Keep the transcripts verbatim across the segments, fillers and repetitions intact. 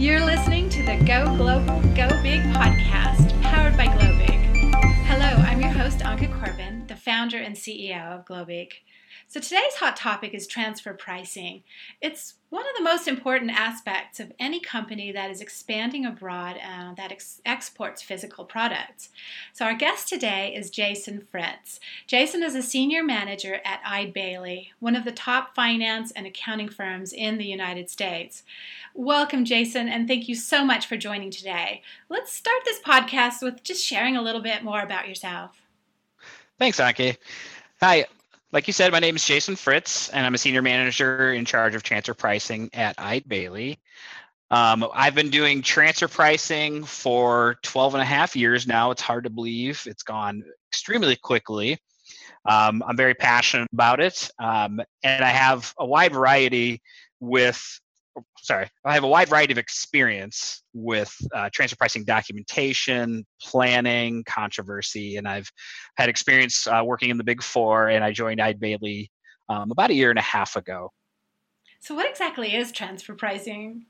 You're listening to the Go Global, Go Big podcast, powered by Globig. Hello, I'm your host, Anka Corbin, the founder and C E O of Globig. So today's hot topic is transfer pricing. It's one of the most important aspects of any company that is expanding abroad uh, that ex- exports physical products. So our guest today is Jason Fritts. Jason is a senior manager at Eide Bailly, one of the top finance and accounting firms in the United States. Welcome, Jason, and thank you so much for joining today. Let's start this podcast with just sharing a little bit more about yourself. Thanks, Anki. Hi. Like you said, my name is Jason Fritts, and I'm a senior manager in charge of transfer pricing at Eide Bailly. Um, I've been doing transfer pricing for twelve and a half years now. It's hard to believe. It's gone extremely quickly. Um, I'm very passionate about it, um, and I have a wide variety with, sorry, I have a wide variety of experience with uh, transfer pricing documentation, planning, controversy, and I've had experience uh, working in the Big Four, and I joined Eide Bailly um, about a year and a half ago. So what exactly is transfer pricing?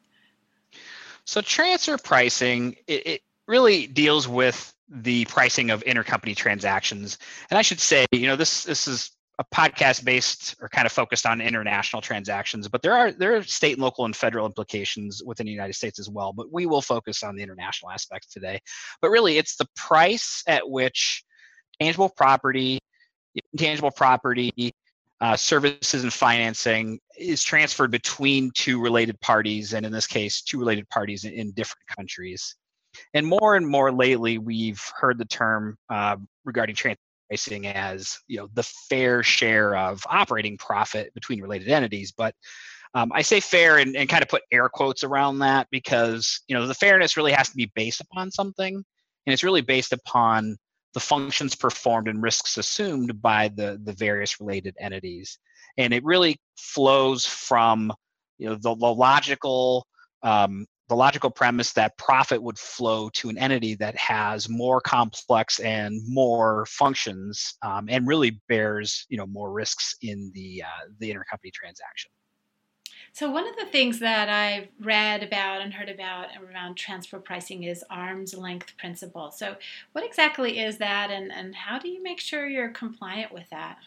So transfer pricing, it, it really deals with the pricing of intercompany transactions. And I should say, you know, this this is a podcast based or kind of focused on international transactions, but there are there are state and local and federal implications within the United States as well, but we will focus on the international aspects today. But really, it's the price at which tangible property, intangible property, uh, services and financing is transferred between two related parties, and in this case, two related parties in, in different countries. And more and more lately, we've heard the term uh, regarding trans pricing as, you know, the fair share of operating profit between related entities. But um, I say fair and, and kind of put air quotes around that because, you know, the fairness really has to be based upon something, and it's really based upon the functions performed and risks assumed by the the various related entities. And it really flows from, you know, the, the logical um, the logical premise that profit would flow to an entity that has more complex and more functions, um, and really bears, you know, more risks in the uh, the intercompany transaction. So one of the things that I've read about and heard about around transfer pricing is arm's length principle. So what exactly is that, and, and how do you make sure you're compliant with that?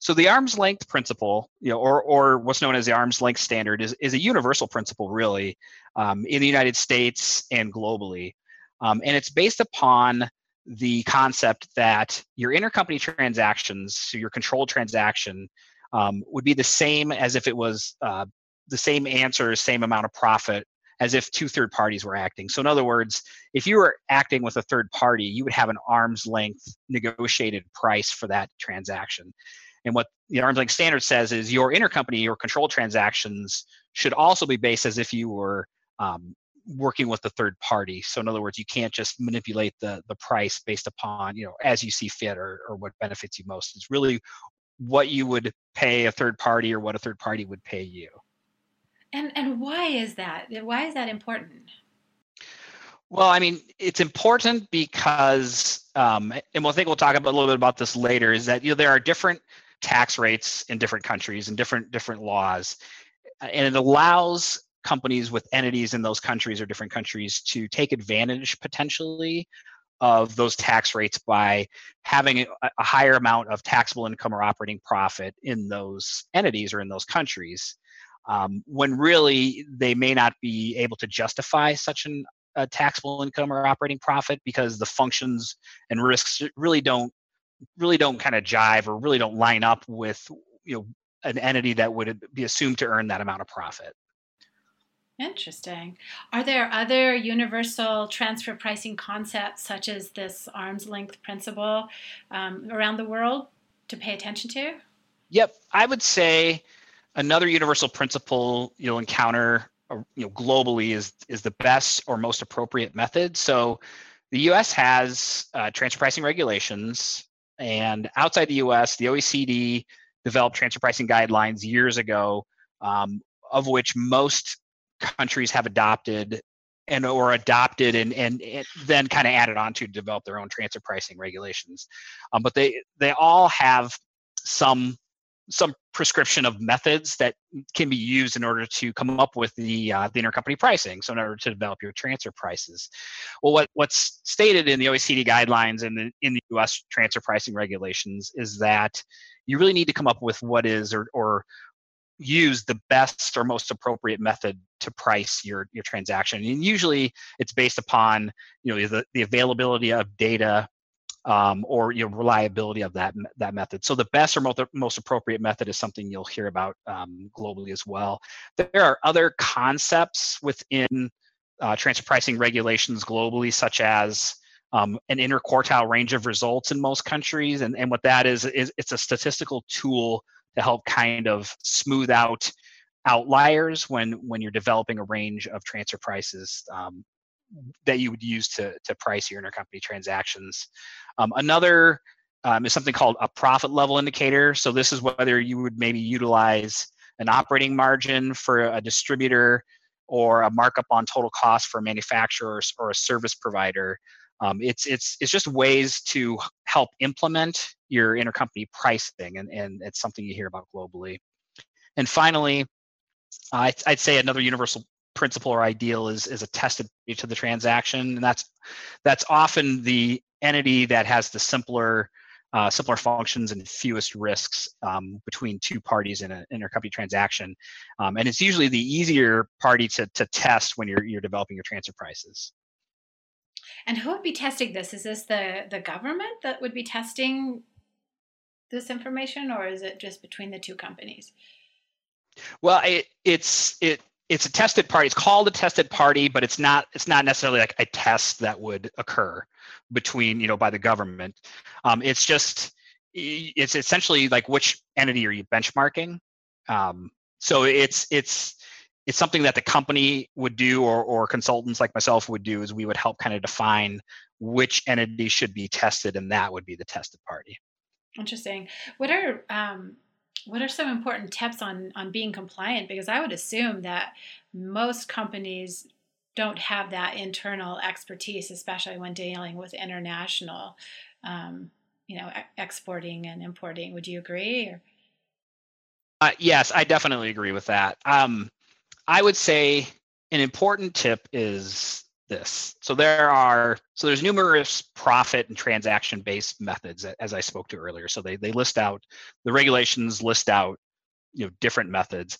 So the arm's length principle, you know, or or what's known as the arm's length standard, is, is a universal principle, really, um, in the United States and globally. Um, and it's based upon the concept that your intercompany transactions, so your controlled transaction, um, would be the same as if it was uh, the same answer, same amount of profit as if two third parties were acting. So in other words, if you were acting with a third party, you would have an arm's length negotiated price for that transaction. And what the arm's length standard says is your intercompany or controlled transactions should also be based as if you were um, working with the third party. So in other words, you can't just manipulate the the price based upon, you know, as you see fit or, or what benefits you most. It's really what you would pay a third party or what a third party would pay you. And and why is that? Why is that important? Well, I mean, it's important because, um, and we'll think we'll talk about a little bit about this later, is that, you know, there are different tax rates in different countries and different different laws, and it allows companies with entities in those countries or different countries to take advantage potentially of those tax rates by having a, a higher amount of taxable income or operating profit in those entities or in those countries, um, when really they may not be able to justify such an a taxable income or operating profit because the functions and risks really don't really don't kind of jive or really don't line up with, you know, an entity that would be assumed to earn that amount of profit. Interesting. Are there other universal transfer pricing concepts such as this arm's length principle um, around the world to pay attention to? Yep. I would say another universal principle you'll encounter, you know, globally is is the best or most appropriate method. So the U S has uh, transfer pricing regulations, and outside the U S, the O E C D developed transfer pricing guidelines years ago, um, of which most countries have adopted and or adopted and, and, and then kind of added on to develop their own transfer pricing regulations. Um, but they, they all have some some prescription of methods that can be used in order to come up with the uh, the intercompany pricing. So in order to develop your transfer prices, well, what what's stated in the O E C D guidelines and the, in the U S transfer pricing regulations is that you really need to come up with what is or or use the best or most appropriate method to price your your transaction. And usually it's based upon, you know, the, the availability of data, Um, or you know, reliability of that that method. So the best or most, most appropriate method is something you'll hear about um, globally as well. There are other concepts within uh, transfer pricing regulations globally, such as um, an interquartile range of results in most countries. And, and what that is, is it's a statistical tool to help kind of smooth out outliers when, when you're developing a range of transfer prices um, that you would use to, to price your intercompany transactions. Um, another um, is something called a profit level indicator. So this is whether you would maybe utilize an operating margin for a distributor or a markup on total cost for manufacturers or a service provider. Um, it's, it's, it's just ways to help implement your intercompany pricing, and, and it's something you hear about globally. And finally, uh, I'd, I'd say another universal principle or ideal is, is attested to the transaction, and that's that's often the entity that has the simpler uh, simpler functions and fewest risks um, between two parties in an intercompany transaction, um, and it's usually the easier party to to test when you're you're developing your transfer prices. And who would be testing this? Is this the the government that would be testing this information, or is it just between the two companies? Well, it, it's it. It's a tested party. It's called a tested party, but it's not. It's not necessarily like a test that would occur between, you know, by the government. Um, it's just. It's essentially like, which entity are you benchmarking? Um, so it's it's it's something that the company would do, or or consultants like myself would do, is we would help kind of define which entity should be tested, and that would be the tested party. Interesting. What are um... What are some important tips on, on being compliant? Because I would assume that most companies don't have that internal expertise, especially when dealing with international, um, you know, exporting and importing. Would you agree? Or? Uh, yes, I definitely agree with that. Um, I would say an important tip is this. So there are, so there's numerous profit and transaction-based methods, as I spoke to earlier. So they they list out, the regulations list out, you know, different methods.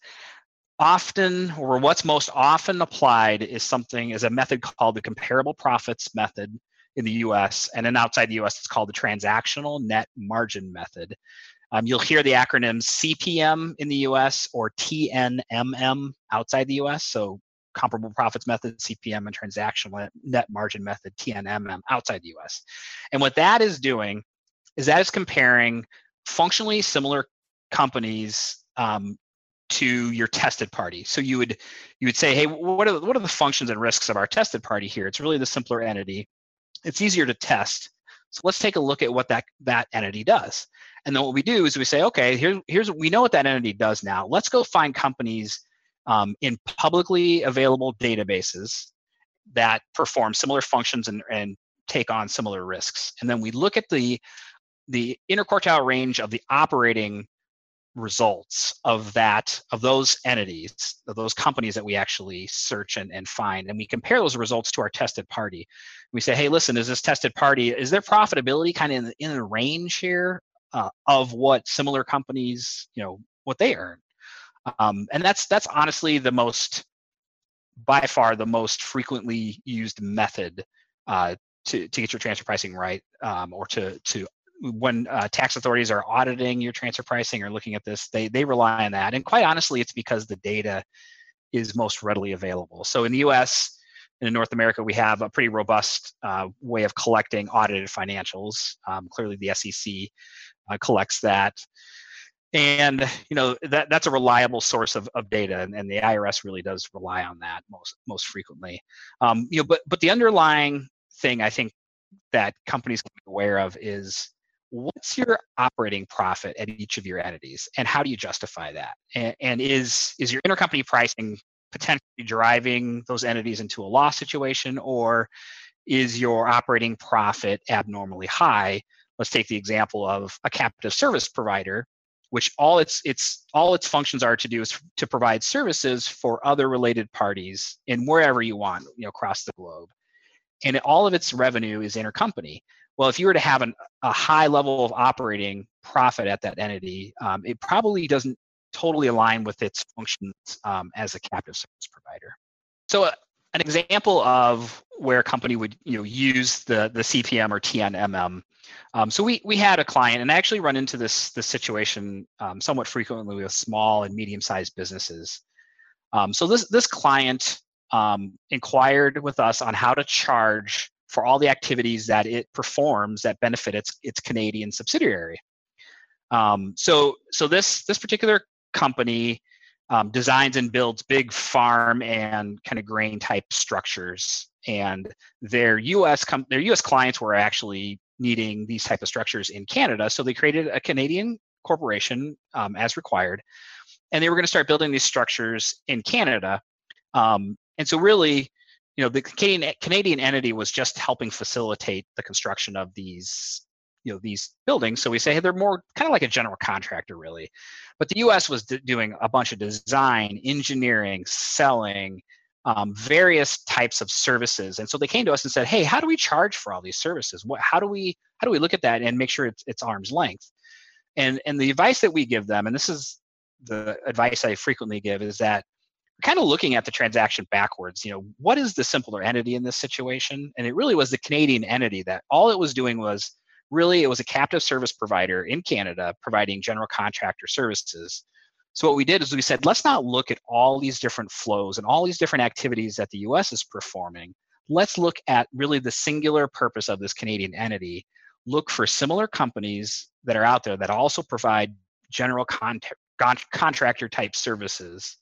Often, or what's most often applied is something, is a method called the comparable profits method in the U S, and then outside the U S, it's called the transactional net margin method. Um, you'll hear the acronyms C P M in the U S or T N M M outside the U S, so comparable profits method, C P M, and transactional net margin method, T N M M, outside the U S. And what that is doing is that is comparing functionally similar companies um, to your tested party. So you would you would say, hey, what are what are the functions and risks of our tested party here? It's really the simpler entity. It's easier to test. So let's take a look at what that that entity does. And then what we do is we say, okay, here's here's we know what that entity does now. Let's go find companies Um, in publicly available databases that perform similar functions and, and take on similar risks. And then we look at the, the interquartile range of the operating results of that, of those entities, of those companies that we actually search and, and find. And we compare those results to our tested party. We say, hey, listen, is this tested party, is their profitability kind of in the, in the range here uh, of what similar companies, you know, what they earn? Um, and that's that's honestly the most, by far the most frequently used method uh, to to get your transfer pricing right, um, or to to when uh, tax authorities are auditing your transfer pricing or looking at this, they they rely on that. And quite honestly, it's because the data is most readily available. So in the U S and in North America, we have a pretty robust uh, way of collecting audited financials. Um, clearly, the S E C uh, collects that. And, you know, that that's a reliable source of, of data, and, and the I R S really does rely on that most most frequently. Um, you know, but but the underlying thing I think that companies can be aware of is, what's your operating profit at each of your entities, and how do you justify that? And, and is is your intercompany pricing potentially driving those entities into a loss situation, or is your operating profit abnormally high? Let's take the example of a captive service provider which all its its all its functions are to do is to provide services for other related parties in wherever you want, you know, across the globe. And all of its revenue is intercompany. Well, if you were to have an, a high level of operating profit at that entity, um, it probably doesn't totally align with its functions um, as a captive service provider. So uh, an example of where a company would, you know, use the, the C P M or T N M M. Um, so we we had a client, and I actually run into this, this situation um, somewhat frequently with small and medium-sized businesses. Um, so this, this client um, inquired with us on how to charge for all the activities that it performs that benefit its, its Canadian subsidiary. Um, so so this, this particular company um, designs and builds big farm and kind of grain type structures. And their U S com- their U S clients were actually needing these type of structures in Canada. So they created a Canadian corporation um, as required. And they were gonna start building these structures in Canada. Um, and so really, you know, the Canadian, Canadian entity was just helping facilitate the construction of these, you know, these buildings. So we say, hey, they're more kind of like a general contractor really. But the U S was d- doing a bunch of design, engineering, selling, Um, various types of services, and so they came to us and said, "Hey, how do we charge for all these services? What, how do we how do we look at that and make sure it's, it's arm's length?" And and the advice that we give them, and this is the advice I frequently give, is that we're kind of looking at the transaction backwards. You know, what is the simpler entity in this situation? And it really was the Canadian entity that all it was doing was really it was a captive service provider in Canada providing general contractor services. So what we did is we said, let's not look at all these different flows and all these different activities that the U S is performing. Let's look at really the singular purpose of this Canadian entity. Look for similar companies that are out there that also provide general con- con- contractor type services,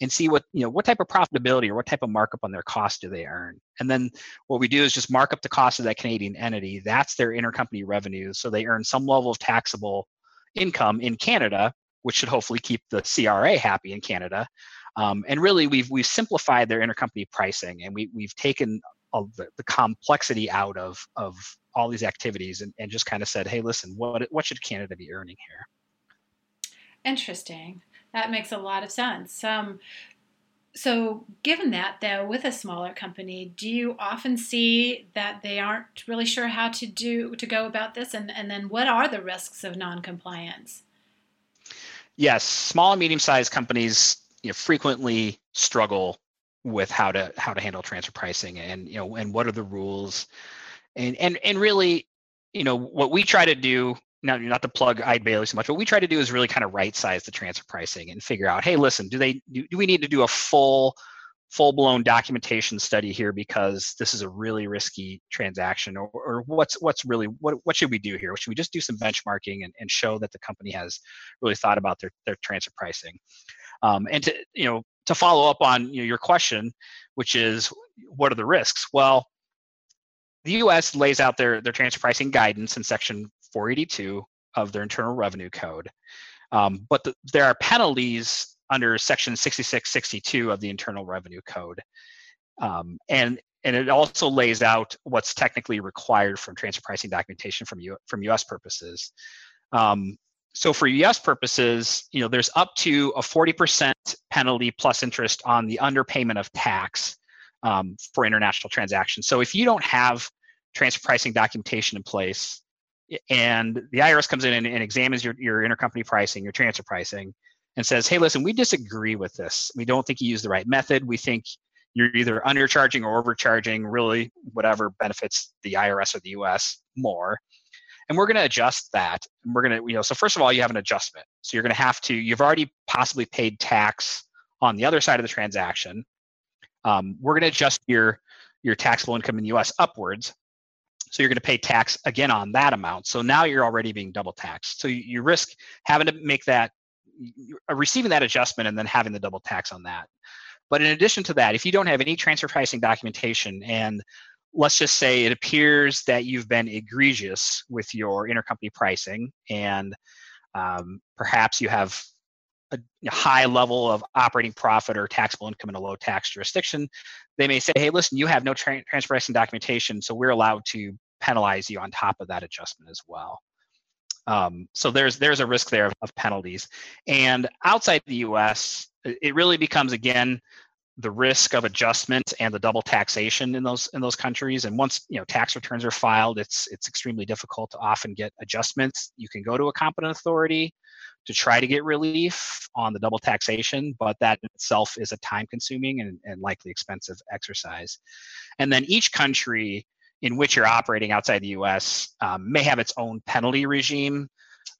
and see what, you know, what type of profitability or what type of markup on their cost do they earn. And then what we do is just mark up the cost of that Canadian entity. That's their intercompany revenue. So they earn some level of taxable income in Canada, which should hopefully keep the C R A happy in Canada. Um, and really, we've we've simplified their intercompany pricing, and we, we've taken all the, the complexity out of, of all these activities, and, and just kind of said, hey, listen, what what should Canada be earning here? Interesting. That makes a lot of sense. Um, so given that, though, with a smaller company, do you often see that they aren't really sure how to do to go about this? And, and then what are the risks of non-compliance? Yes, small and medium-sized companies, you know, frequently struggle with how to how to handle transfer pricing, and, you know, and what are the rules, and and and really, you know, what we try to do, not not to plug Eide Bailly so much, what we try to do is really kind of right-size the transfer pricing and figure out, hey, listen, do they do, do we need to do a full full-blown documentation study here because this is a really risky transaction, or, or what's what's really what what should we do here? Should we just do some benchmarking and, and show that the company has really thought about their, their transfer pricing? Um, and to you know to follow up on you know, your question, which is what are the risks? Well, the U S lays out their their transfer pricing guidance in Section four eighty-two of their Internal Revenue Code, um, but the, there are penalties under Section sixty-six sixty-two of the Internal Revenue Code. Um, and, and it also lays out what's technically required from transfer pricing documentation from, U, from U S purposes. Um, so for U S purposes, you know, there's up to a forty percent penalty plus interest on the underpayment of tax um, for international transactions. So if you don't have transfer pricing documentation in place and the I R S comes in and, and examines your, your intercompany pricing, your transfer pricing, and says, hey, listen, we disagree with this. We don't think you use the right method. We think you're either undercharging or overcharging, really whatever benefits the I R S or the U S more. And we're going to adjust that. And we're going to, you know, so first of all, you have an adjustment. So you're going to have to, you've already possibly paid tax on the other side of the transaction. Um, we're going to adjust your, your taxable income in the U S upwards. So you're going to pay tax again on that amount. So now you're already being double taxed. So you, you risk having to make that receiving that adjustment and then having the double tax on that. But in addition to that, if you don't have any transfer pricing documentation, and let's just say it appears that you've been egregious with your intercompany pricing, and um, perhaps you have a high level of operating profit or taxable income in a low tax jurisdiction, they may say, hey, listen, you have no tra- transfer pricing documentation, so we're allowed to penalize you on top of that adjustment as well. Um, so there's there's a risk there of, of penalties. And outside the U S, it really becomes, again, the risk of adjustment and the double taxation in those in those countries. And once you know tax returns are filed, it's it's extremely difficult to often get adjustments. You can go to a competent authority to try to get relief on the double taxation, but that itself is a time-consuming and, and likely expensive exercise. And then each country in which you're operating outside the U S um, may have its own penalty regime.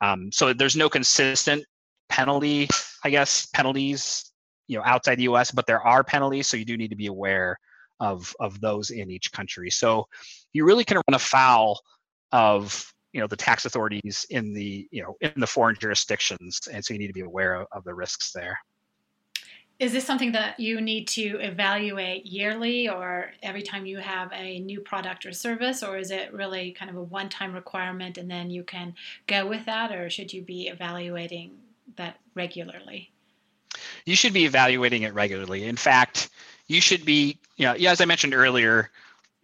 Um, so there's no consistent penalty, I guess, penalties you know, outside the U S, but there are penalties. So you do need to be aware of, of those in each country. So you really can run afoul of, you know, the tax authorities in the, you know, in the foreign jurisdictions. And so you need to be aware of, of the risks there. Is this something that you need to evaluate yearly or every time you have a new product or service, or is it really kind of a one-time requirement and then you can go with that, or should you be evaluating that regularly? You should be evaluating it regularly. In fact, you should be, you know, yeah, as I mentioned earlier,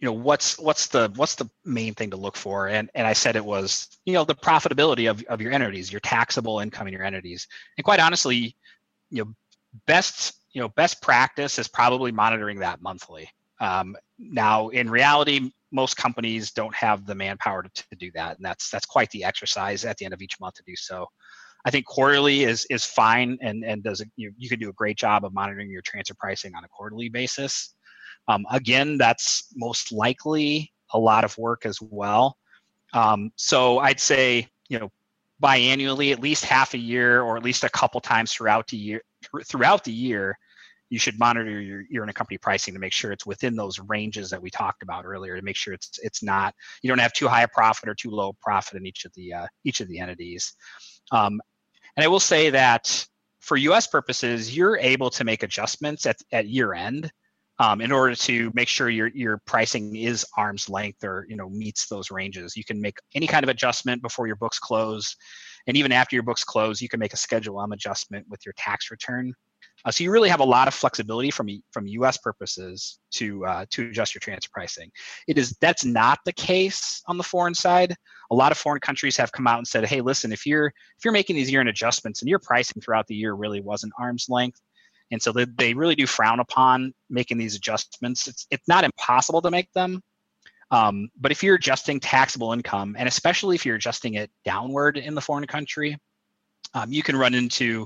you know, what's what's the what's the main thing to look for? And and I said it was, you know, the profitability of, of your entities, your taxable income in your entities. And quite honestly, you know, best, you know, best practice is probably monitoring that monthly. Um, now, in reality, most companies don't have the manpower to, to do that. And that's that's quite the exercise at the end of each month to do so. I think quarterly is is fine and, and does it, you, you can do a great job of monitoring your transfer pricing on a quarterly basis. Um, again, that's most likely a lot of work as well. Um, so I'd say, you know, biannually, at least half a year or at least a couple times throughout the year, throughout the year, you should monitor your intercompany pricing to make sure it's within those ranges that we talked about earlier. To make sure it's it's not, you don't have too high a profit or too low a profit in each of the uh, each of the entities. Um, And I will say that for U S purposes, you're able to make adjustments at, at year end um, in order to make sure your your pricing is arm's length or you know meets those ranges. You can make any kind of adjustment before your books close. And even after your books close, you can make a Schedule M adjustment with your tax return. Uh, so you really have a lot of flexibility from from U S purposes to uh, to adjust your transfer pricing. It is that's not the case on the foreign side. A lot of foreign countries have come out and said, "Hey, listen, if you're if you're making these year-end adjustments and your pricing throughout the year really wasn't arm's length," and so they, they really do frown upon making these adjustments. It's it's not impossible to make them, um, but if you're adjusting taxable income, and especially if you're adjusting it downward in the foreign country, um, you can run into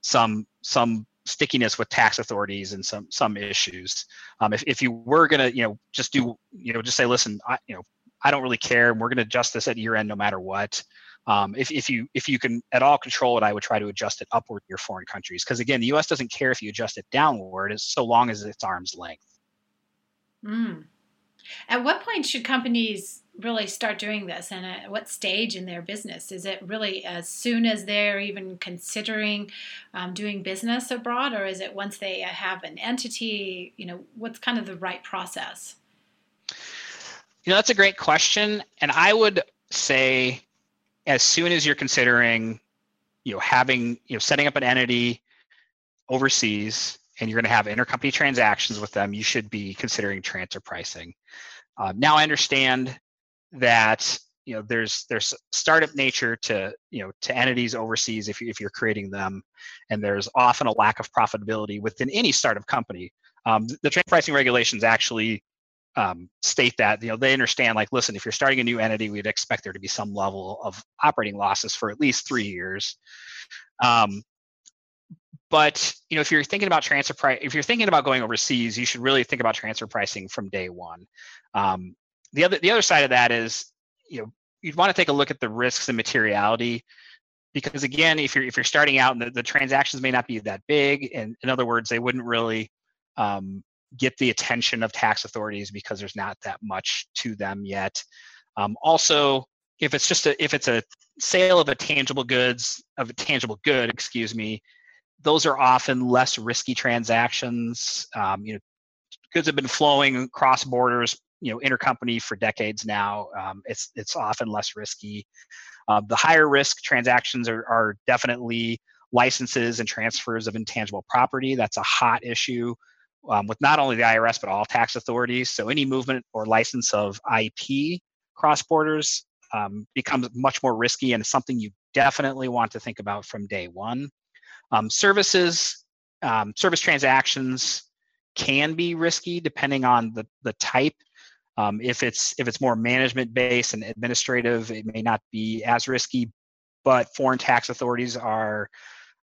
some some stickiness with tax authorities and some some issues. Um, if, if you were gonna, you know, just do, you know, just say, listen, I, you know, I don't really care. We're gonna adjust this at year end no matter what. Um, if if you if you can at all control it, I would try to adjust it upward in your foreign countries. Because again, the U S doesn't care if you adjust it downward, as so long as it's arm's length. Mm. At what point should companies really start doing this, and at what stage in their business? Is it really as soon as they're even considering um, doing business abroad, or is it once they have an entity? You know, what's kind of the right process? You know, that's a great question. And I would say as soon as you're considering, you know, having, you know, setting up an entity overseas and you're going to have intercompany transactions with them, you should be considering transfer pricing. Uh, now I understand that you know there's there's startup nature to you know to entities overseas if you, if you're creating them, and there's often a lack of profitability within any startup company. Um, the transfer pricing regulations actually um, state that you know they understand like listen if you're starting a new entity we'd expect there to be some level of operating losses for at least three years. Um, But you know, if you're thinking about transfer price, if you're thinking about going overseas, you should really think about transfer pricing from day one. Um, the other, the other side of that is, you know, you'd want to take a look at the risks and materiality, because again, if you're if you're starting out, and the, the transactions may not be that big, and in other words, they wouldn't really um, get the attention of tax authorities because there's not that much to them yet. Um, also, if it's just a if it's a sale of a tangible goods of a tangible good, excuse me. Those are often less risky transactions. Um, you know, goods have been flowing across borders, you know, intercompany for decades now. Um, it's it's often less risky. Uh, the higher risk transactions are, are definitely licenses and transfers of intangible property. That's a hot issue um, with not only the I R S but all tax authorities. So any movement or license of I P cross borders um, becomes much more risky and something you definitely want to think about from day one. Um, services, um, service transactions can be risky depending on the, the type. Um, if it's if it's more management-based and administrative, it may not be as risky, but foreign tax authorities are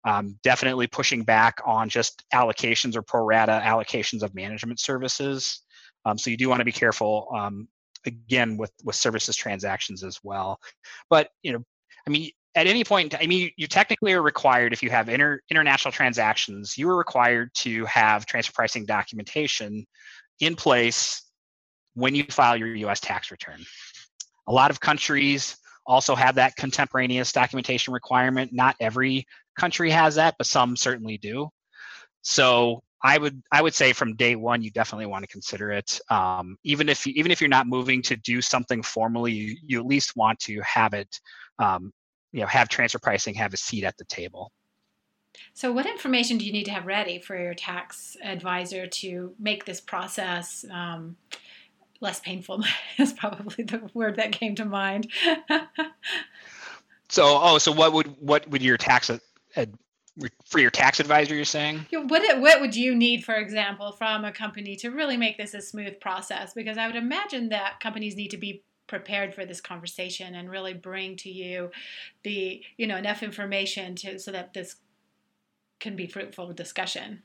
um, definitely pushing back on just allocations or pro rata allocations of management services. Um, so you do want to be careful, um, again, with, with services transactions as well. But, you know, I mean, at any point, I mean, you technically are required, if you have inter, international transactions, you are required to have transfer pricing documentation in place when you file your U S tax return. A lot of countries also have that contemporaneous documentation requirement. Not every country has that, but some certainly do. So I would I would say from day one, you definitely want to consider it. Um, even if you, even if you're not moving to do something formally, you, you at least want to have it, um, you know, have transfer pricing, have a seat at the table. So what information do you need to have ready for your tax advisor to make this process um, less painful is probably the word that came to mind. So, oh, so what would what would your tax ad, for your tax advisor? You're saying what what would you need, for example, from a company to really make this a smooth process? Because I would imagine that companies need to be prepared for this conversation and really bring to you the you know enough information to so that this can be fruitful discussion.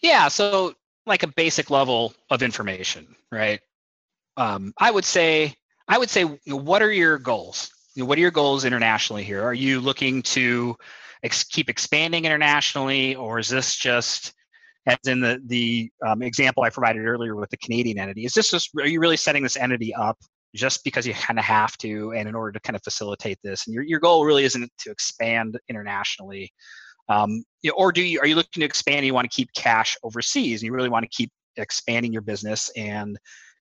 Yeah, so like a basic level of information, right? Um, I would say, I would say, you know, what are your goals? You know, what are your goals internationally here? Are you looking to ex- keep expanding internationally, or is this just, as in the the um, example I provided earlier with the Canadian entity, is this just, are you really setting this entity up just because you kind of have to, and in order to kind of facilitate this? And your your goal really isn't to expand internationally, um, you know, or do you are you looking to expand? And you want to keep cash overseas, and you really want to keep expanding your business and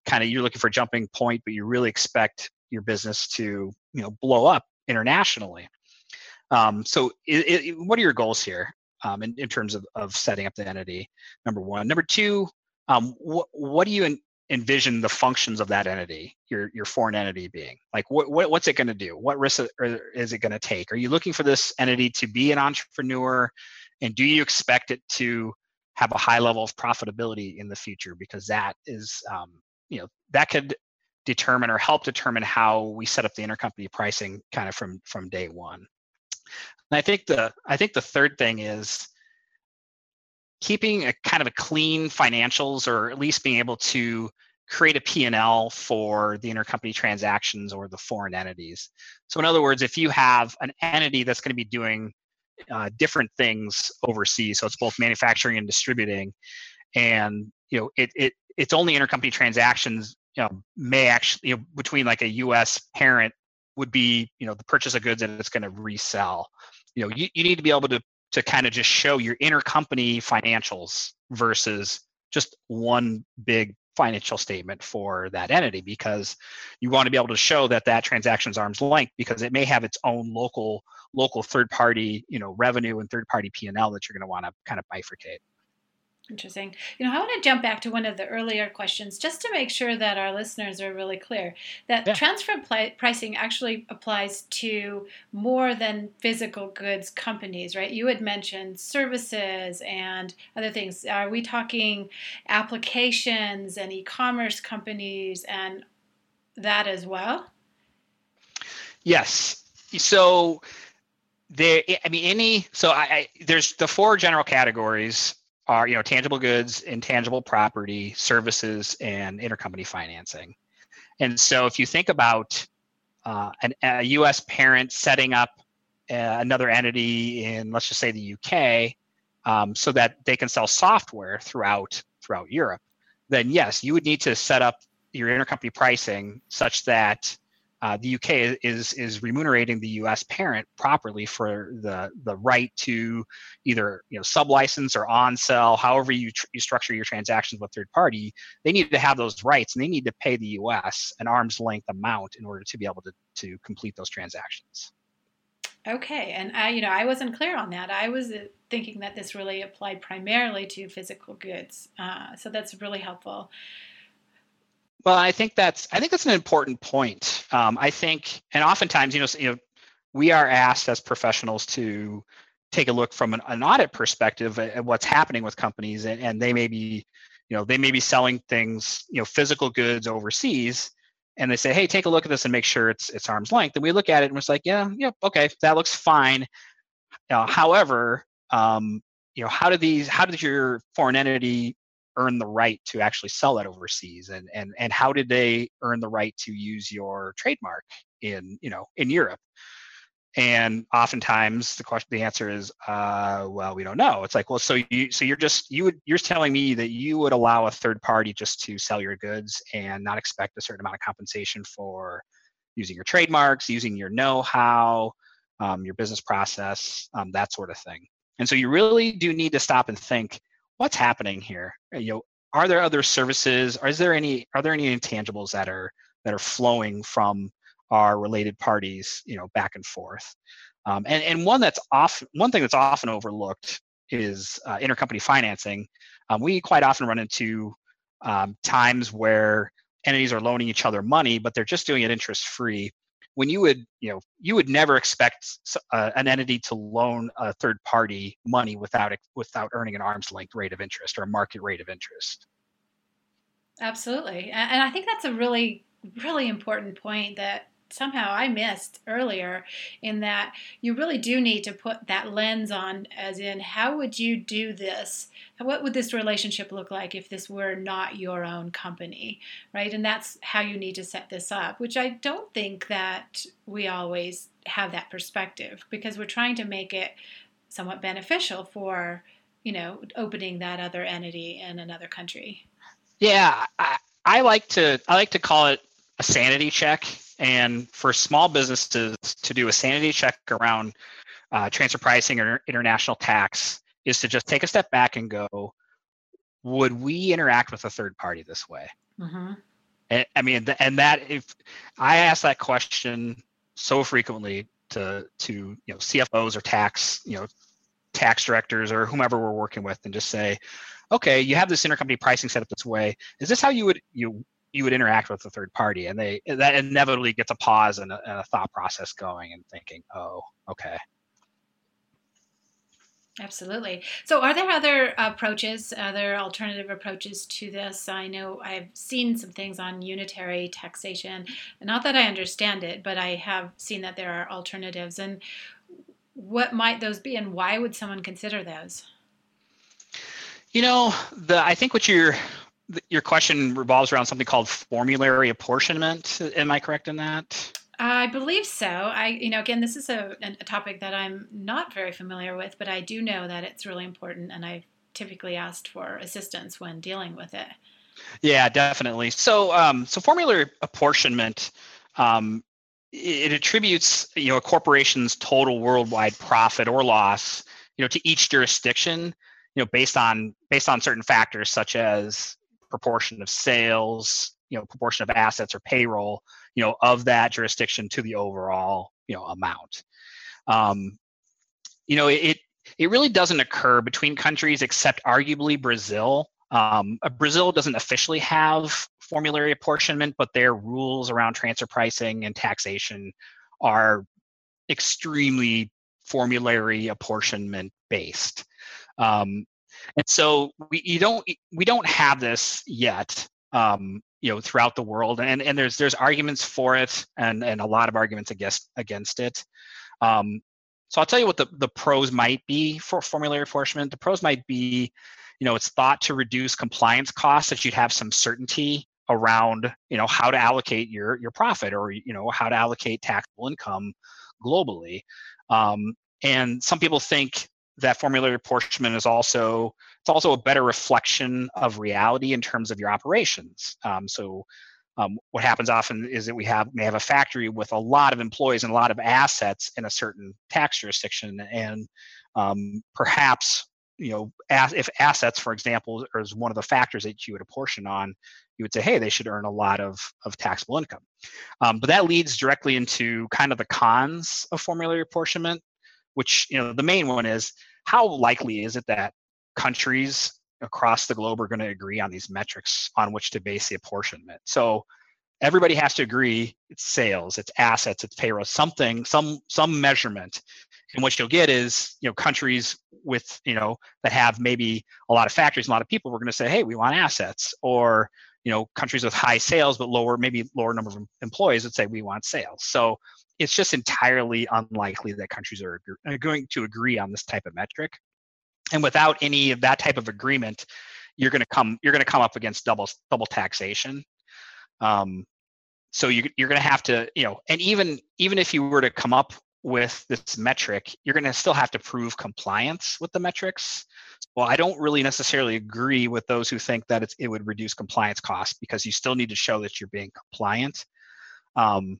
kind of you're looking for a jumping point, but you really expect your business to, you know, blow up internationally. Um, so it, it, what are your goals here um, in, in terms of, of setting up the entity, number one? Number two, um, wh- what do you en- envision the functions of that entity, your your foreign entity being? Like wh- wh- what's it gonna do? What risks is it gonna take? Are you looking for this entity to be an entrepreneur? And do you expect it to have a high level of profitability in the future? Because that is, um, you know, that could determine or help determine how we set up the intercompany pricing kind of from, from day one. And I think the I think the third thing is keeping a kind of a clean financials, or at least being able to create a P and L for the intercompany transactions or the foreign entities. So in other words, if you have an entity that's going to be doing uh, different things overseas, so it's both manufacturing and distributing, and you know it it it's only intercompany transactions, you know, may actually, you know, between like a U S parent would be, you know, the purchase of goods that it's going to resell. You know, you, you need to be able to, to kind of just show your intercompany financials versus just one big financial statement for that entity, because you want to be able to show that that transaction's arm's length, because it may have its own local, local third-party, you know, revenue and third-party P and L that you're going to want to kind of bifurcate. Interesting. You know, I want to jump back to one of the earlier questions just to make sure that our listeners are really clear that yeah. transfer pli- pricing actually applies to more than physical goods companies, right? You had mentioned services and other things. Are we talking applications and e-commerce companies and that as well? Yes. So there, I mean, any, so I, I there's the four general categories are, you know, tangible goods, intangible property, services, and intercompany financing. And so if you think about uh, an, a U S parent setting up uh, another entity in, let's just say, the U K, um, so that they can sell software throughout throughout Europe, then yes, you would need to set up your intercompany pricing such that uh, the U K is is remunerating the U S parent properly for the the right to either, you know, sublicense or on sell, however you tr- you structure your transactions with third party. They need to have those rights, and they need to pay the U S an arm's length amount in order to be able to to complete those transactions. Okay, and I you know I wasn't clear on that. I was thinking that this really applied primarily to physical goods, uh, so that's really helpful. Well, I think that's I think that's an important point. Um, I think, and oftentimes, you know, you know, we are asked as professionals to take a look from an, an audit perspective at, at what's happening with companies, and, and they may be, you know, they may be selling things, you know, physical goods overseas, and they say, hey, take a look at this and make sure it's it's arm's length. And we look at it and we're like, yeah, yeah, okay, that looks fine. Uh, however, um, you know, how do these? How did your foreign entity earn the right to actually sell that overseas, and and and how did they earn the right to use your trademark in you know in Europe? And oftentimes the question, the answer is, uh, well, we don't know. It's like, well, so you so you're just you would you're telling me that you would allow a third party just to sell your goods and not expect a certain amount of compensation for using your trademarks, using your know-how, um, your business process, um, that sort of thing. And so you really do need to stop and think, what's happening here? You know, are there other services? Or is there any? Are there any intangibles that are that are flowing from our related parties, you know, back and forth? Um, and and one that's often one thing that's often overlooked is uh, intercompany financing. Um, we quite often run into um, times where entities are loaning each other money, but they're just doing it interest free. When you would, you know, you would never expect uh, an entity to loan a third party money without without earning an arm's length rate of interest or a market rate of interest. Absolutely, and I think that's a really, really important point that somehow I missed earlier. In that you really do need to put that lens on, as in, how would you do this? What would this relationship look like if this were not your own company, right? And that's how you need to set this up, which I don't think that we always have that perspective, because we're trying to make it somewhat beneficial for, you know, opening that other entity in another country. Yeah, I, I like to I like to call it a sanity check. And for small businesses to do a sanity check around uh, transfer pricing or international tax is to just take a step back and go, would we interact with a third party this way? Mm-hmm. And, I mean, and that if I ask that question so frequently to to you know C F Os or tax you know tax directors or whomever we're working with, and just say, okay, you have this intercompany pricing set up this way. Is this how you would you you would interact with a third party? And they that inevitably gets a pause and a, and a thought process going and thinking, oh, okay. Absolutely. So are there other approaches, other alternative approaches to this? I know I've seen some things on unitary taxation, and not that I understand it, but I have seen that there are alternatives. And what might those be, and why would someone consider those? You know, the I think what you're your question revolves around something called formulary apportionment. Am I correct in that? I believe so. I, you know, again, this is a, a topic that I'm not very familiar with, but I do know that it's really important, and I've typically asked for assistance when dealing with it. Yeah, definitely. So, um, so formulary apportionment, um, it, it attributes, you know, a corporation's total worldwide profit or loss, you know, to each jurisdiction, you know, based on based on certain factors such as proportion of sales, you know, proportion of assets or payroll, you know, of that jurisdiction to the overall, you know, amount. Um, you know, it it really doesn't occur between countries except arguably Brazil. Um, Brazil doesn't officially have formulary apportionment, but their rules around transfer pricing and taxation are extremely formulary apportionment based. Um, And so we you don't we don't have this yet, um, you know, throughout the world, and and there's there's arguments for it, and and a lot of arguments against against it. Um, so I'll tell you what the, the pros might be for formulary apportionment. The pros might be, you know, it's thought to reduce compliance costs, that you'd have some certainty around, you know, how to allocate your your profit, or you know how to allocate taxable income globally. Um, and some people think that formulary apportionment is also it's also a better reflection of reality in terms of your operations. Um, so um, what happens often is that we have may have a factory with a lot of employees and a lot of assets in a certain tax jurisdiction, and um, perhaps you know as, if assets, for example, is one of the factors that you would apportion on, you would say, hey, they should earn a lot of of taxable income. Um, but that leads directly into kind of the cons of formulary apportionment, which, you know, the main one is, how likely is it that countries across the globe are going to agree on these metrics on which to base the apportionment. So everybody has to agree it's sales, it's assets, it's payroll, something, some some measurement. And what you'll get is, you know, countries with, you know, that have maybe a lot of factories, a lot of people, we're going to say, hey, we want assets. Or, you know, countries with high sales but lower, maybe lower number of employees would say we want sales. So it's just entirely unlikely that countries are going to agree on this type of metric. And without any of that type of agreement, you're going to come you're going to come up against double double taxation. Um, so you, you're going to have to, you know, and even even if you were to come up with this metric, you're going to still have to prove compliance with the metrics. Well, I don't really necessarily agree with those who think that it's, it would reduce compliance costs, because you still need to show that you're being compliant. Um,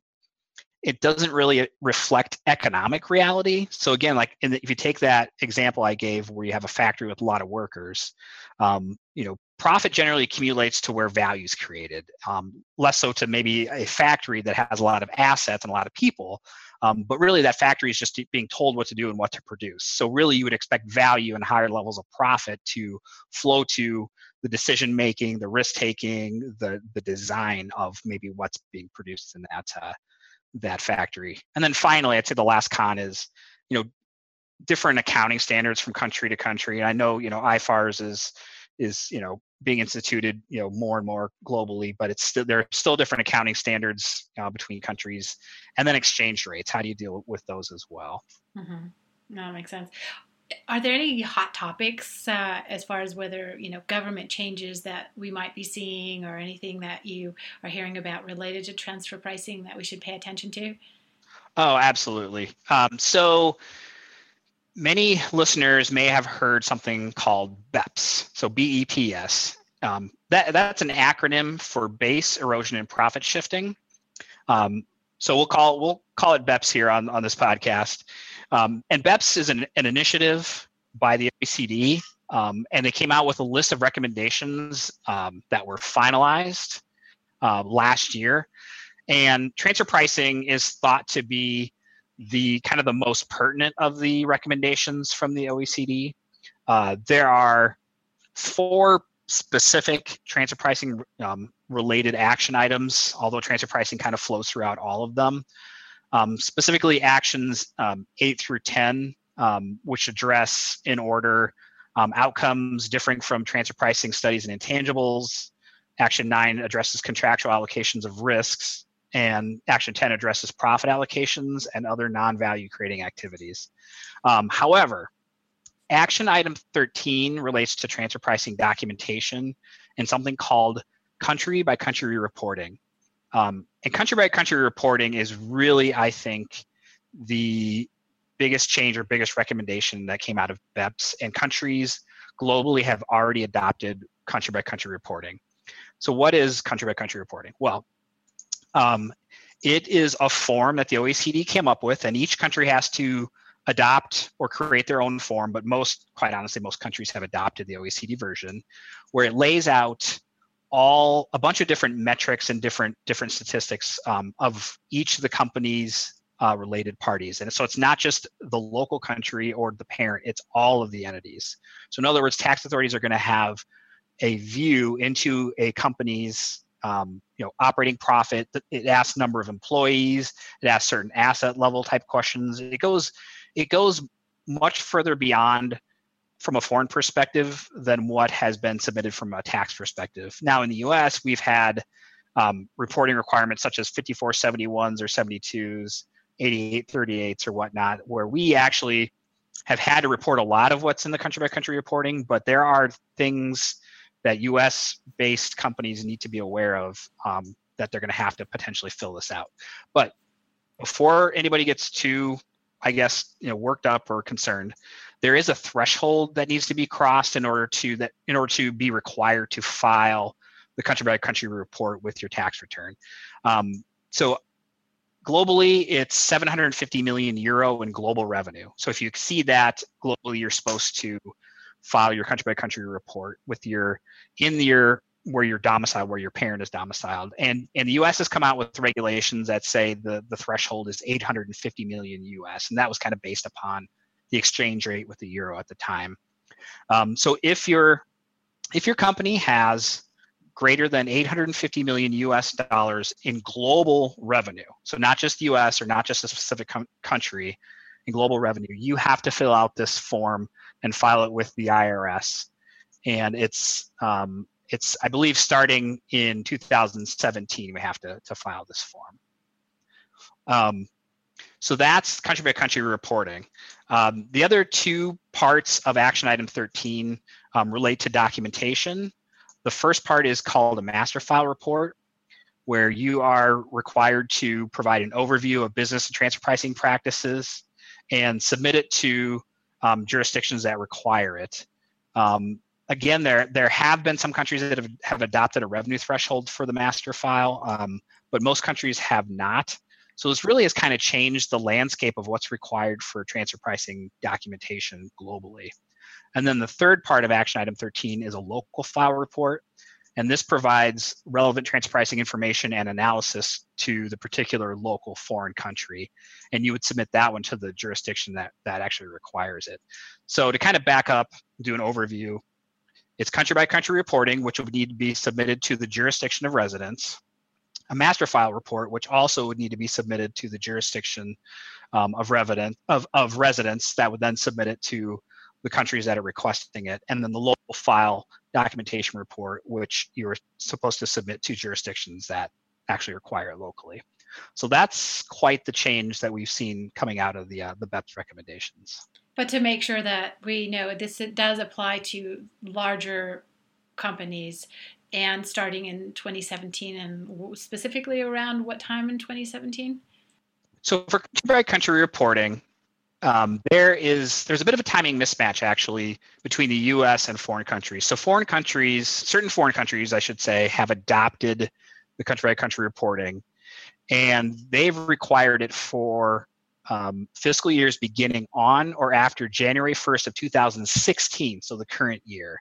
it doesn't really reflect economic reality. So again, like in the, if you take that example I gave where you have a factory with a lot of workers, um, you know, profit generally accumulates to where value is created, um, less so to maybe a factory that has a lot of assets and a lot of people. Um, but really that factory is just being told what to do and what to produce. So really you would expect value and higher levels of profit to flow to the decision-making, the risk-taking, the, the design of maybe what's being produced in that, uh, that factory. And then finally, I'd say the last con is, you know, different accounting standards from country to country. And I know, you know, I F R S is, is, you know, being instituted, you know, more and more globally, but it's still, there are still different accounting standards uh, between countries. And then exchange rates, how do you deal with those as well? Mm-hmm. No, that makes sense. Are there any hot topics uh, as far as whether, you know, government changes that we might be seeing, or anything that you are hearing about related to transfer pricing that we should pay attention to? Oh, absolutely. Um, so many listeners may have heard something called B E P S, so B E P S. Um, that, that's an acronym for Base Erosion and Profit Shifting. Um, so we'll call we'll call it B E P S here on, on this podcast. Um, and B E P S is an, an initiative by the O E C D, um, and they came out with a list of recommendations um, that were finalized uh, last year. And transfer pricing is thought to be the kind of the most pertinent of the recommendations from the O E C D. Uh, there are four specific transfer pricing um, related action items, although transfer pricing kind of flows throughout all of them. Um, specifically actions um, eight through ten, um, which address in order um, outcomes differing from transfer pricing studies and intangibles. Action nine addresses contractual allocations of risks. And action ten addresses profit allocations and other non-value creating activities. Um, however, action item thirteen relates to transfer pricing documentation and something called country by country reporting. Um, and country by country reporting is really, I think, the biggest change or biggest recommendation that came out of B E P S, and countries globally have already adopted country by country reporting. So what is country by country reporting? Well, Um, it is a form that the O E C D came up with, and each country has to adopt or create their own form, but most, quite honestly, most countries have adopted the O E C D version, where it lays out all a bunch of different metrics and different different statistics um, of each of the company's uh, related parties. And so it's not just the local country or the parent, it's all of the entities. So in other words, tax authorities are going to have a view into a company's Um, you know, operating profit. It asks number of employees. It asks certain asset level type questions. It goes, it goes much further beyond from a foreign perspective than what has been submitted from a tax perspective. Now in the U S, we've had um, reporting requirements such as fifty-four seventy-ones or seventy-twos, eighty-eight thirty-eights or whatnot, where we actually have had to report a lot of what's in the country by country reporting, but there are things that U S-based companies need to be aware of um, that they're going to have to potentially fill this out. But before anybody gets too, I guess, you know, worked up or concerned, there is a threshold that needs to be crossed in order to that in order to be required to file the country by country report with your tax return. Um, so globally, it's seven hundred fifty million euro in global revenue. So if you exceed that globally, you're supposed to file your country by country report with your in your where your domicile, where your parent is domiciled. And and the U S has come out with regulations that say the the threshold is eight hundred fifty million U S, and that was kind of based upon the exchange rate with the euro at the time. Um, so if you're if your company has greater than eight hundred fifty million U S dollars in global revenue, so not just U S or not just a specific com- country, in global revenue, you have to fill out this form and file it with the I R S. And it's, um, it's I believe, starting in two thousand seventeen, we have to, to file this form. Um, so that's country by country reporting. Um, the other two parts of action item thirteen um, relate to documentation. The first part is called a master file report, where you are required to provide an overview of business and transfer pricing practices and submit it to um, jurisdictions that require it. Um, again, there there have been some countries that have, have adopted a revenue threshold for the master file, um, but most countries have not. So this really has kind of changed the landscape of what's required for transfer pricing documentation globally. And then the third part of action item thirteen is a local file report. And this provides relevant transfer pricing information and analysis to the particular local foreign country. And you would submit that one to the jurisdiction that, that actually requires it. So to kind of back up, do an overview, it's country by country reporting, which would need to be submitted to the jurisdiction of residence, a master file report, which also would need to be submitted to the jurisdiction um, of, resident, of, of residence that would then submit it to the countries that are requesting it, and then the local file documentation report, which you're supposed to submit to jurisdictions that actually require it locally. So that's quite the change that we've seen coming out of the uh, the B E P S recommendations. But to make sure that we know this does apply to larger companies, and starting in twenty seventeen, and specifically around what time in twenty seventeen? So for country by country reporting, Um, there is, there's a bit of a timing mismatch actually between the U S and foreign countries. So foreign countries, certain foreign countries, I should say, have adopted the country by country reporting, and they've required it for um, fiscal years beginning on or after January first of two thousand sixteen, so the current year.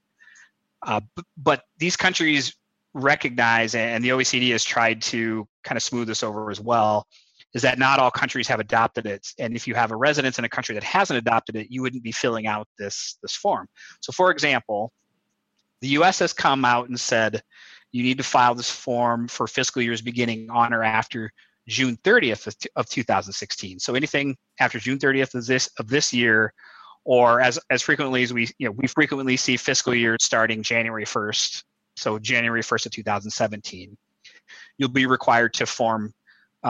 Uh, but, but these countries recognize, and the O E C D has tried to kind of smooth this over as well, is that not all countries have adopted it. And if you have a residence in a country that hasn't adopted it, you wouldn't be filling out this, this form. So for example, the U S has come out and said, you need to file this form for fiscal years beginning on or after June thirtieth of two thousand sixteen. So anything after June thirtieth of this, of this year, or as, as frequently as we, you know, we frequently see fiscal years starting January first. So January first of two thousand seventeen, you'll be required to form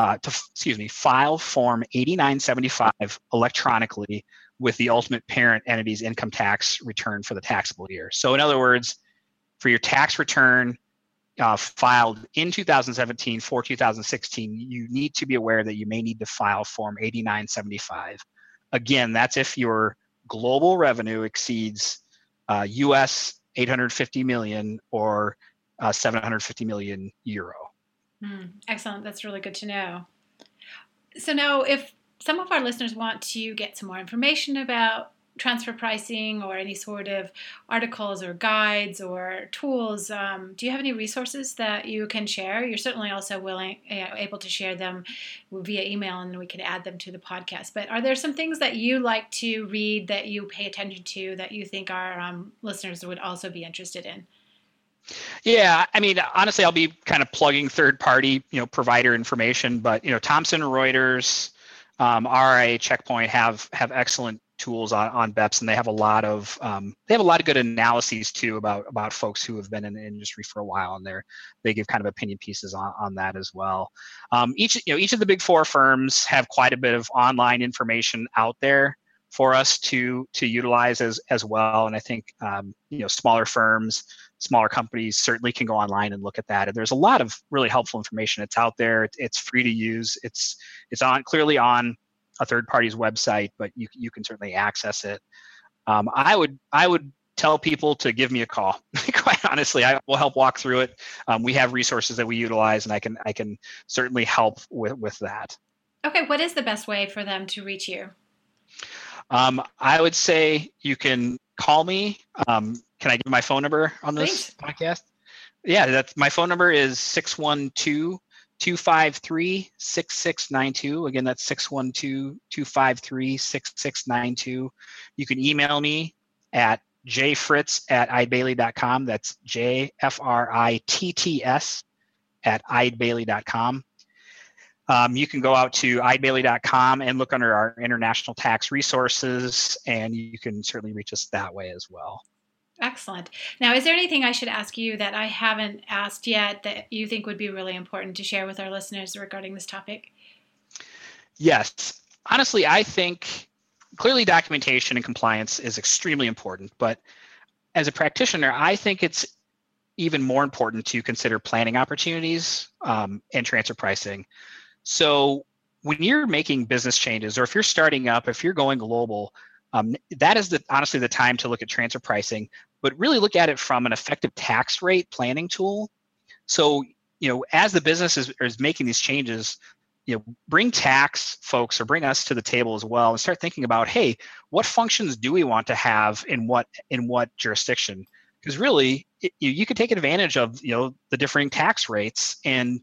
Uh, to, excuse me, file form eighty-nine seventy-five electronically with the ultimate parent entity's income tax return for the taxable year. So in other words, for your tax return uh, filed in two thousand seventeen for two thousand sixteen, you need to be aware that you may need to file form eighty-nine seventy-five. Again, that's if your global revenue exceeds uh, U S eight hundred fifty million or uh, seven hundred fifty million euro. Excellent. That's really good to know. So now if some of our listeners want to get some more information about transfer pricing or any sort of articles or guides or tools, um, do you have any resources that you can share? You're certainly also willing, you know, able to share them via email, and we can add them to the podcast. But are there some things that you like to read, that you pay attention to, that you think our um, listeners would also be interested in? Yeah, I mean, honestly, I'll be kind of plugging third-party, you know, provider information, but you know, Thomson Reuters, um, R I A Checkpoint have have excellent tools on, on B E P S, and they have a lot of um, they have a lot of good analyses too about about folks who have been in the industry for a while, and they they give kind of opinion pieces on, on that as well. Um, each you know each of the big four firms have quite a bit of online information out there for us to to utilize as as well, and I think um, you know smaller firms. Smaller companies certainly can go online and look at that. And there's a lot of really helpful information. It's out there. It's free to use. It's it's on clearly on a third party's website, but you you can certainly access it. Um, I would I would tell people to give me a call. Quite honestly, I will help walk through it. Um, we have resources that we utilize, and I can I can certainly help with with that. Okay, what is the best way for them to reach you? Um, I would say you can call me. Um, Can I give my phone number on this Thanks. podcast? Yeah, that's my phone number is six one two, two five three, six six nine two. Again, that's six one two, two five three, six six nine two. You can email me at jfritts at eidebailly dot com. That's J F R I T T S at eidebailly dot com. Um, you can go out to eidebailly dot com and look under our international tax resources, and you can certainly reach us that way as well. Excellent. Now, is there anything I should ask you that I haven't asked yet that you think would be really important to share with our listeners regarding this topic? Yes. Honestly, I think clearly documentation and compliance is extremely important, but as a practitioner, I think it's even more important to consider planning opportunities um, and transfer pricing. So when you're making business changes, or if you're starting up, if you're going global, Um, that is the, honestly the time to look at transfer pricing, but really look at it from an effective tax rate planning tool. So, you know, as the business is, is making these changes, you know, bring tax folks or bring us to the table as well and start thinking about, hey, what functions do we want to have in what in what jurisdiction? Because really, it, you, you could take advantage of, you know, the differing tax rates, and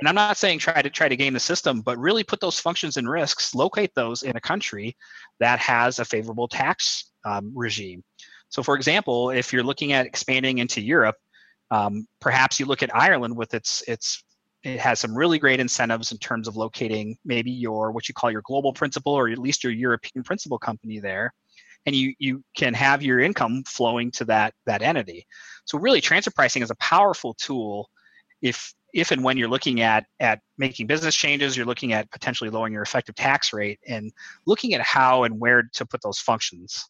and I'm not saying try to try to game the system, but really put those functions and risks, locate those in a country that has a favorable tax um, regime. So, for example, if you're looking at expanding into Europe, um, perhaps you look at Ireland with its its it has some really great incentives in terms of locating maybe your what you call your global principal, or at least your European principal company there, and you you can have your income flowing to that that entity. So, really, transfer pricing is a powerful tool if if and when you're looking at at making business changes, you're looking at potentially lowering your effective tax rate and looking at how and where to put those functions.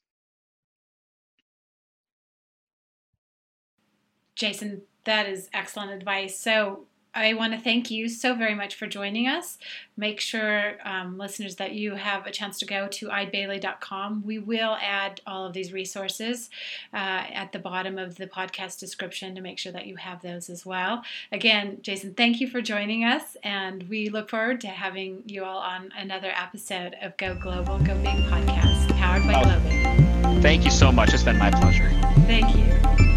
Jason, that is excellent advice. So I want to thank you so very much for joining us. Make sure, um, listeners, that you have a chance to go to eidebailly dot com. We will add all of these resources uh, at the bottom of the podcast description to make sure that you have those as well. Again, Jason, thank you for joining us, and we look forward to having you all on another episode of Go Global, Go Big podcast, powered by Globig. Thank you so much. It's been my pleasure. Thank you.